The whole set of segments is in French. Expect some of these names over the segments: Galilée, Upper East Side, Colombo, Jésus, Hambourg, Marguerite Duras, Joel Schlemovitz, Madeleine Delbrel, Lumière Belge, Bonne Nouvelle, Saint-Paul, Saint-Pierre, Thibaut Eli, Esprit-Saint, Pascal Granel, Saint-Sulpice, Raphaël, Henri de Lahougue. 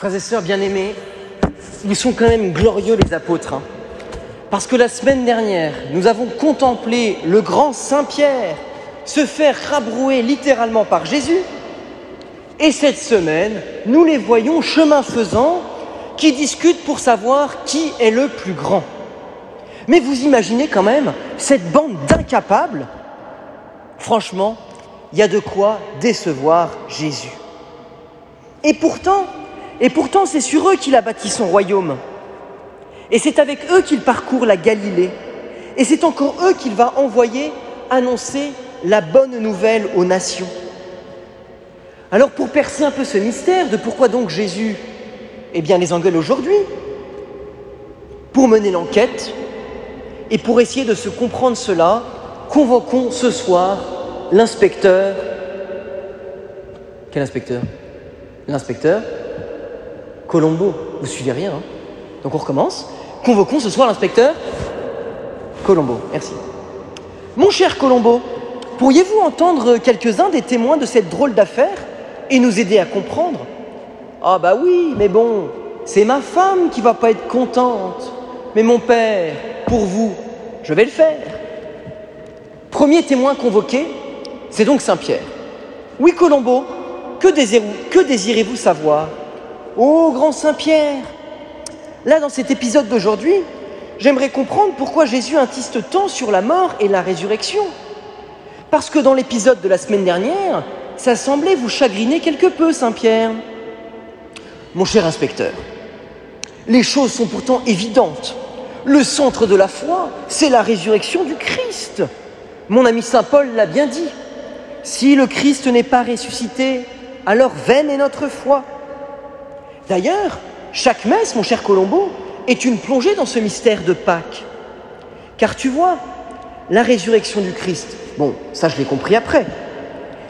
Frères et sœurs bien-aimés, ils sont quand même glorieux les apôtres, hein, parce que la semaine dernière, nous avons contemplé le grand Saint-Pierre se faire rabrouer littéralement par Jésus, et cette semaine, nous les voyons chemin faisant qui discutent pour savoir qui est le plus grand. Mais vous imaginez quand même cette bande d'incapables. Franchement, il y a de quoi décevoir Jésus. Et pourtant, c'est sur eux qu'il a bâti son royaume. Et c'est avec eux qu'il parcourt la Galilée. Et c'est encore eux qu'il va envoyer annoncer la bonne nouvelle aux nations. Alors pour percer un peu ce mystère de pourquoi donc Jésus, les engueule aujourd'hui, pour mener l'enquête et pour essayer de se comprendre cela, convoquons ce soir l'inspecteur. Quel inspecteur ? L'inspecteur Colombo. Vous suivez rien, hein ? Donc on recommence. Convoquons ce soir l'inspecteur Colombo. Merci. Mon cher Colombo, pourriez-vous entendre quelques-uns des témoins de cette drôle d'affaire et nous aider à comprendre ? Ah bah oui, mais bon, c'est ma femme qui va pas être contente. Mais mon père, pour vous, je vais le faire. Premier témoin convoqué, c'est donc Saint-Pierre. Oui, Colombo, que désirez-vous savoir ? Oh, grand Saint-Pierre, là, dans cet épisode d'aujourd'hui, j'aimerais comprendre pourquoi Jésus insiste tant sur la mort et la résurrection. Parce que dans l'épisode de la semaine dernière, ça semblait vous chagriner quelque peu, Saint-Pierre. Mon cher inspecteur, les choses sont pourtant évidentes. Le centre de la foi, c'est la résurrection du Christ. Mon ami Saint-Paul l'a bien dit. Si le Christ n'est pas ressuscité, alors vaine est notre foi. D'ailleurs, chaque messe, mon cher Colombo, est une plongée dans ce mystère de Pâques. Car tu vois, la résurrection du Christ, bon, ça je l'ai compris après,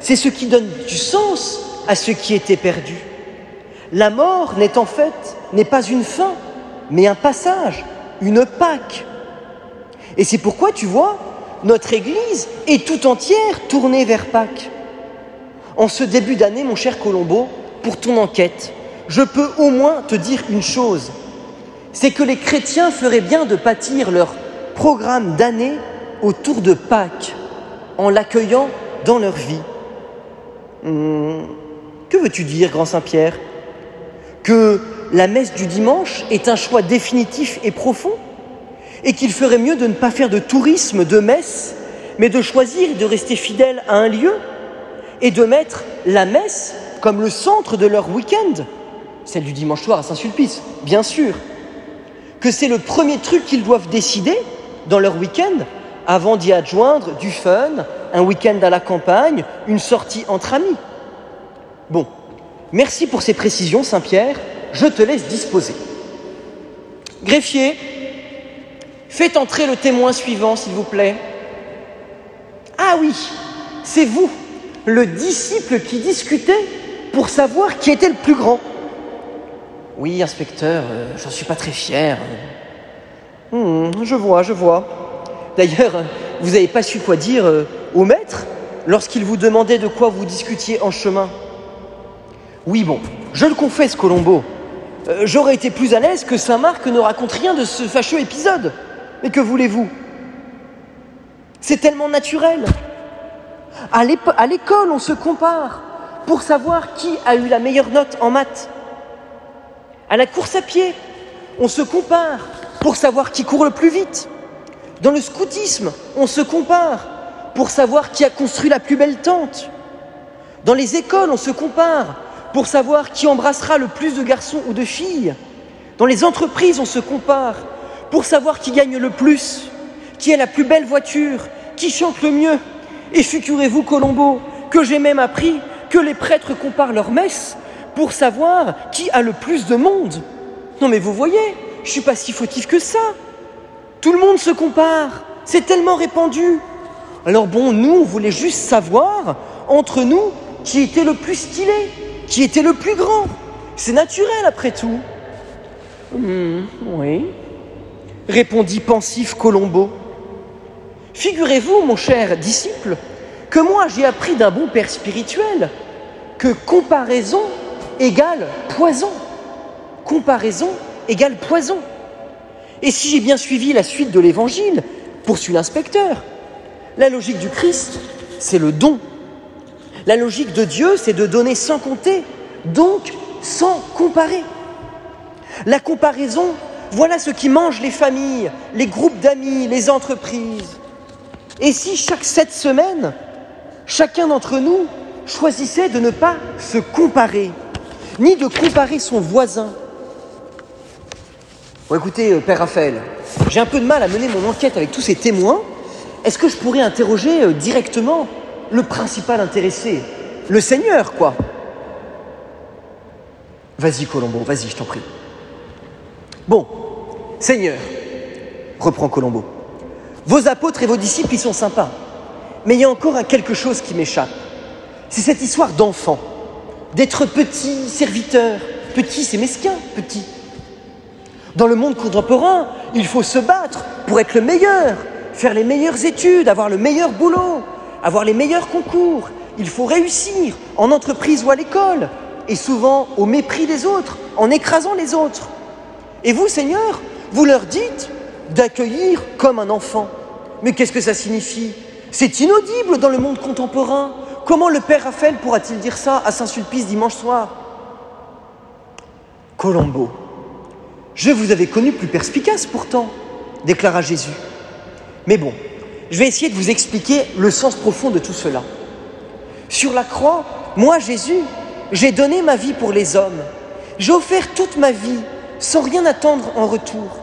c'est ce qui donne du sens à ce qui était perdu. La mort n'est pas une fin, mais un passage, une Pâque. Et c'est pourquoi, tu vois, notre Église est tout entière tournée vers Pâques. En ce début d'année, mon cher Colombo, pour ton enquête, je peux au moins te dire une chose, c'est que les chrétiens feraient bien de bâtir leur programme d'année autour de Pâques, en l'accueillant dans leur vie. Que veux-tu dire, grand Saint-Pierre ? Que la messe du dimanche est un choix définitif et profond ? Et qu'il ferait mieux de ne pas faire de tourisme, de messe, mais de choisir de rester fidèle à un lieu et de mettre la messe comme le centre de leur week-end ? Celle du dimanche soir à Saint-Sulpice, bien sûr. Que c'est le premier truc qu'ils doivent décider dans leur week-end, avant d'y adjoindre du fun, un week-end à la campagne, une sortie entre amis. Bon, merci pour ces précisions, Saint-Pierre, je te laisse disposer. Greffier, faites entrer le témoin suivant, s'il vous plaît. Ah oui, c'est vous, le disciple qui discutait pour savoir qui était le plus grand. Oui, inspecteur, j'en suis pas très fier. Je vois. D'ailleurs, vous n'avez pas su quoi dire au maître lorsqu'il vous demandait de quoi vous discutiez en chemin. Oui, bon, je le confesse, Colombo. J'aurais été plus à l'aise que Saint-Marc ne raconte rien de ce fâcheux épisode. Mais que voulez-vous ? C'est tellement naturel. À l'école, on se compare pour savoir qui a eu la meilleure note en maths. À la course à pied, on se compare pour savoir qui court le plus vite. Dans le scoutisme, on se compare pour savoir qui a construit la plus belle tente. Dans les écoles, on se compare pour savoir qui embrassera le plus de garçons ou de filles. Dans les entreprises, on se compare pour savoir qui gagne le plus, qui a la plus belle voiture, qui chante le mieux. Et figurez-vous, Colombo, que j'ai même appris que les prêtres comparent leurs messes pour savoir qui a le plus de monde. Non mais vous voyez, je suis pas si fautif que ça. Tout le monde se compare, c'est tellement répandu. Alors bon, nous, on voulait juste savoir, entre nous, qui était le plus stylé, qui était le plus grand. C'est naturel après tout. Oui, répondit pensif Colombo. Figurez-vous, mon cher disciple, que moi j'ai appris d'un bon père spirituel que comparaison égale poison. comparaison égale poison. Et si j'ai bien suivi la suite de l'Évangile, poursuit l'inspecteur, la logique du Christ, c'est le don. La logique de Dieu, c'est de donner sans compter, donc sans comparer. La comparaison, voilà ce qui mange les familles, les groupes d'amis, les entreprises. Et si chaque 7 semaines, chacun d'entre nous choisissait de ne pas se comparer, ni de comparer son voisin. Bon, écoutez, Père Raphaël, j'ai un peu de mal à mener mon enquête avec tous ces témoins. Est-ce que je pourrais interroger directement le principal intéressé, le Seigneur, quoi? Vas-y, Colombo, vas-y, je t'en prie. Bon, Seigneur, reprend Colombo, vos apôtres et vos disciples, ils sont sympas. Mais il y a encore quelque chose qui m'échappe. C'est cette histoire d'enfant, d'être petit serviteur. Petit, c'est mesquin, petit. Dans le monde contemporain, il faut se battre pour être le meilleur, faire les meilleures études, avoir le meilleur boulot, avoir les meilleurs concours. Il faut réussir en entreprise ou à l'école, et souvent au mépris des autres, en écrasant les autres. Et vous, Seigneur, vous leur dites d'accueillir comme un enfant. Mais qu'est-ce que ça signifie ? C'est inaudible dans le monde contemporain. Comment le Père Raphaël pourra-t-il dire ça à Saint-Sulpice dimanche soir ? Colombo, je vous avais connu plus perspicace pourtant, déclara Jésus. Mais bon, je vais essayer de vous expliquer le sens profond de tout cela. Sur la croix, moi, Jésus, j'ai donné ma vie pour les hommes. J'ai offert toute ma vie, sans rien attendre en retour.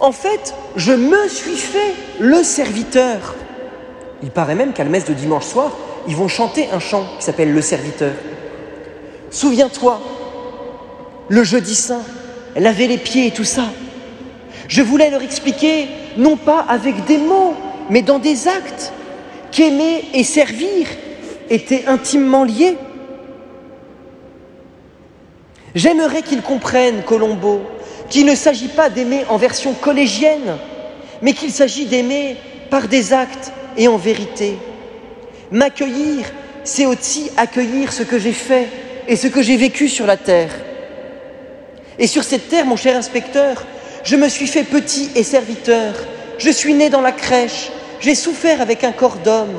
En fait, je me suis fait le serviteur. Il paraît même qu'à la messe de dimanche soir, ils vont chanter un chant qui s'appelle « Le serviteur ». Souviens-toi, le jeudi saint, laver les pieds et tout ça. Je voulais leur expliquer, non pas avec des mots, mais dans des actes, qu'aimer et servir étaient intimement liés. J'aimerais qu'ils comprennent, Colombo, qu'il ne s'agit pas d'aimer en version collégienne, mais qu'il s'agit d'aimer par des actes et en vérité. M'accueillir, c'est aussi accueillir ce que j'ai fait et ce que j'ai vécu sur la terre. Et sur cette terre, mon cher inspecteur, je me suis fait petit et serviteur. Je suis né dans la crèche. J'ai souffert avec un corps d'homme.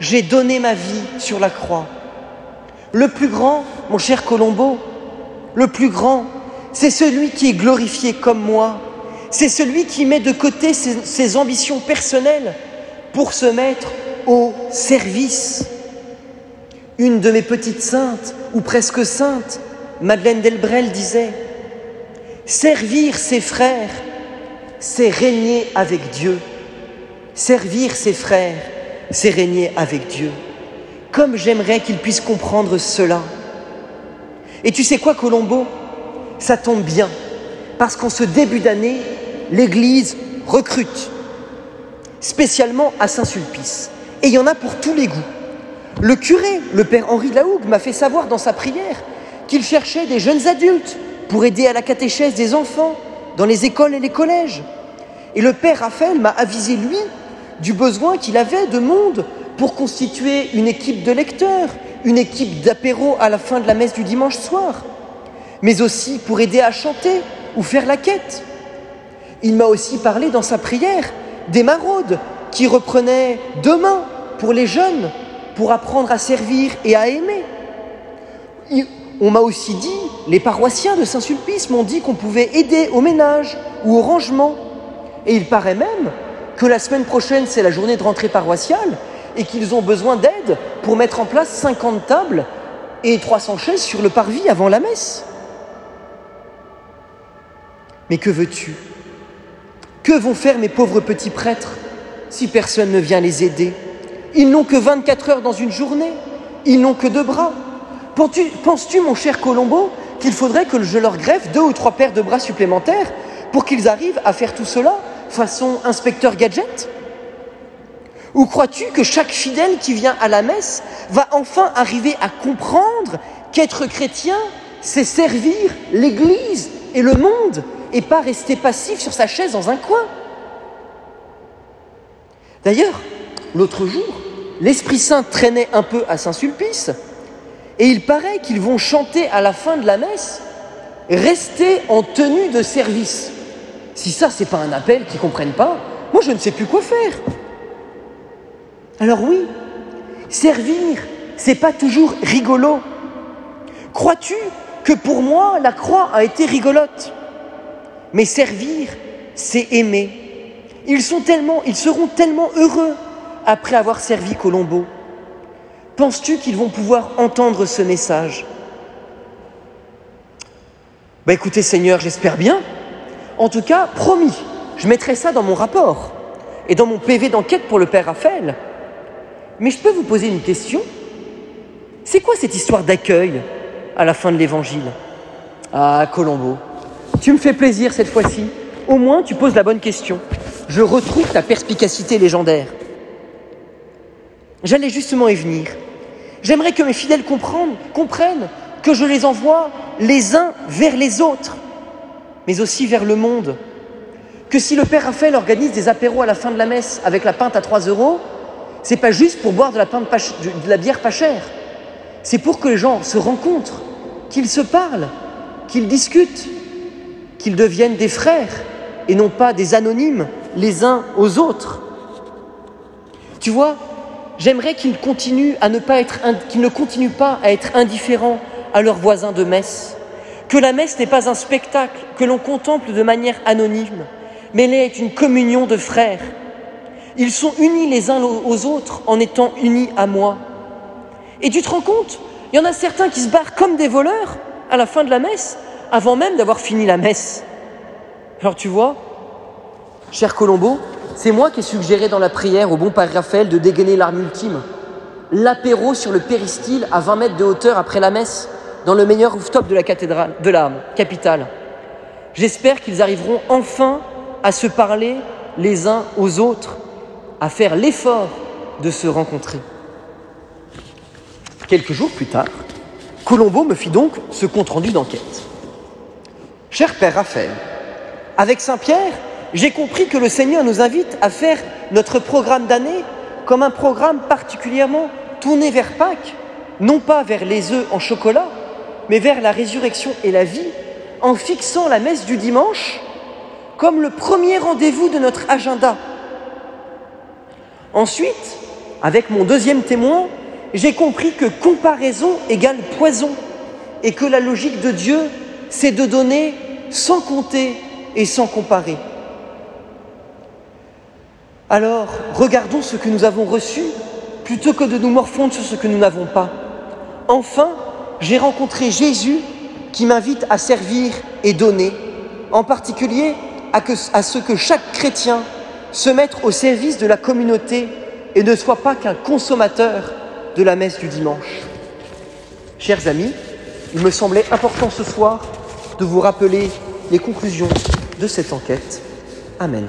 J'ai donné ma vie sur la croix. Le plus grand, mon cher Colombo, le plus grand, c'est celui qui est glorifié comme moi. C'est celui qui met de côté ses ambitions personnelles pour se mettre au service. Une de mes petites saintes, ou presque sainte, Madeleine Delbrel disait « Servir ses frères, c'est régner avec Dieu. Servir ses frères, c'est régner avec Dieu. Comme j'aimerais qu'ils puissent comprendre cela. » Et tu sais quoi, Colombo ? Ça tombe bien, parce qu'en ce début d'année, l'Église recrute, spécialement à Saint-Sulpice. Et il y en a pour tous les goûts. Le curé, le père Henri de Lahougue, m'a fait savoir dans sa prière qu'il cherchait des jeunes adultes pour aider à la catéchèse des enfants dans les écoles et les collèges. Et le père Raphaël m'a avisé, lui, du besoin qu'il avait de monde pour constituer une équipe de lecteurs, une équipe d'apéro à la fin de la messe du dimanche soir, mais aussi pour aider à chanter ou faire la quête. Il m'a aussi parlé dans sa prière des maraudes qui reprenaient demain pour les jeunes, pour apprendre à servir et à aimer. On m'a aussi dit, les paroissiens de Saint-Sulpice m'ont dit qu'on pouvait aider au ménage ou au rangement. Et il paraît même que la semaine prochaine, c'est la journée de rentrée paroissiale et qu'ils ont besoin d'aide pour mettre en place 50 tables et 300 chaises sur le parvis avant la messe. Mais que veux-tu ? Que vont faire mes pauvres petits prêtres si personne ne vient les aider ? Ils n'ont que 24 heures dans une journée, ils n'ont que 2 bras. Penses-tu, mon cher Colombo, qu'il faudrait que je leur greffe 2 ou 3 paires de bras supplémentaires pour qu'ils arrivent à faire tout cela façon inspecteur gadget ? Ou crois-tu que chaque fidèle qui vient à la messe va enfin arriver à comprendre qu'être chrétien, c'est servir l'Église et le monde et pas rester passif sur sa chaise dans un coin ? D'ailleurs, l'autre jour, l'Esprit-Saint traînait un peu à Saint-Sulpice. Et il paraît qu'ils vont chanter à la fin de la messe rester en tenue de service. Si ça, c'est pas un appel qu'ils comprennent pas, moi, je ne sais plus quoi faire. Alors oui, servir, c'est pas toujours rigolo. Crois-tu que pour moi, la croix a été rigolote? Mais servir, c'est aimer. Ils seront tellement heureux après avoir servi Colombo. Penses-tu qu'ils vont pouvoir entendre ce message? Écoutez, Seigneur, j'espère bien. En tout cas, promis, je mettrai ça dans mon rapport et dans mon PV d'enquête pour le père Raphaël. Mais je peux vous poser une question? C'est quoi cette histoire d'accueil à la fin de l'évangile? Ah, Colombo, tu me fais plaisir cette fois-ci. Au moins, tu poses la bonne question. Je retrouve ta perspicacité légendaire. J'allais justement y venir. J'aimerais que mes fidèles comprennent que je les envoie les uns vers les autres, mais aussi vers le monde. Que si le père Raphaël organise des apéros à la fin de la messe avec la pinte à 3 €, c'est pas juste pour boire de la bière pas chère. C'est pour que les gens se rencontrent, qu'ils se parlent, qu'ils discutent, qu'ils deviennent des frères et non pas des anonymes les uns aux autres. Tu vois, j'aimerais qu'ils ne continuent pas à être indifférents à leurs voisins de messe. Que la messe n'est pas un spectacle que l'on contemple de manière anonyme, mais elle est une communion de frères. Ils sont unis les uns aux autres en étant unis à moi. Et tu te rends compte, il y en a certains qui se barrent comme des voleurs à la fin de la messe, avant même d'avoir fini la messe. Alors tu vois, cher Colombo, c'est moi qui ai suggéré dans la prière au bon père Raphaël de dégainer l'arme ultime. L'apéro sur le péristyle à 20 mètres de hauteur après la messe, dans le meilleur rooftop de la cathédrale, de la capitale. J'espère qu'ils arriveront enfin à se parler les uns aux autres, à faire l'effort de se rencontrer. Quelques jours plus tard, Colombo me fit donc ce compte-rendu d'enquête. « Cher Père Raphaël, avec Saint-Pierre, j'ai compris que le Seigneur nous invite à faire notre programme d'année comme un programme particulièrement tourné vers Pâques, non pas vers les œufs en chocolat, mais vers la résurrection et la vie, en fixant la messe du dimanche comme le premier rendez-vous de notre agenda. Ensuite, avec mon deuxième témoin, j'ai compris que comparaison égale poison et que la logique de Dieu, c'est de donner sans compter et sans comparer. Alors, regardons ce que nous avons reçu plutôt que de nous morfondre sur ce que nous n'avons pas. Enfin, j'ai rencontré Jésus qui m'invite à servir et donner, en particulier à ce que chaque chrétien se mette au service de la communauté et ne soit pas qu'un consommateur de la messe du dimanche. » Chers amis, il me semblait important ce soir de vous rappeler les conclusions de cette enquête. Amen.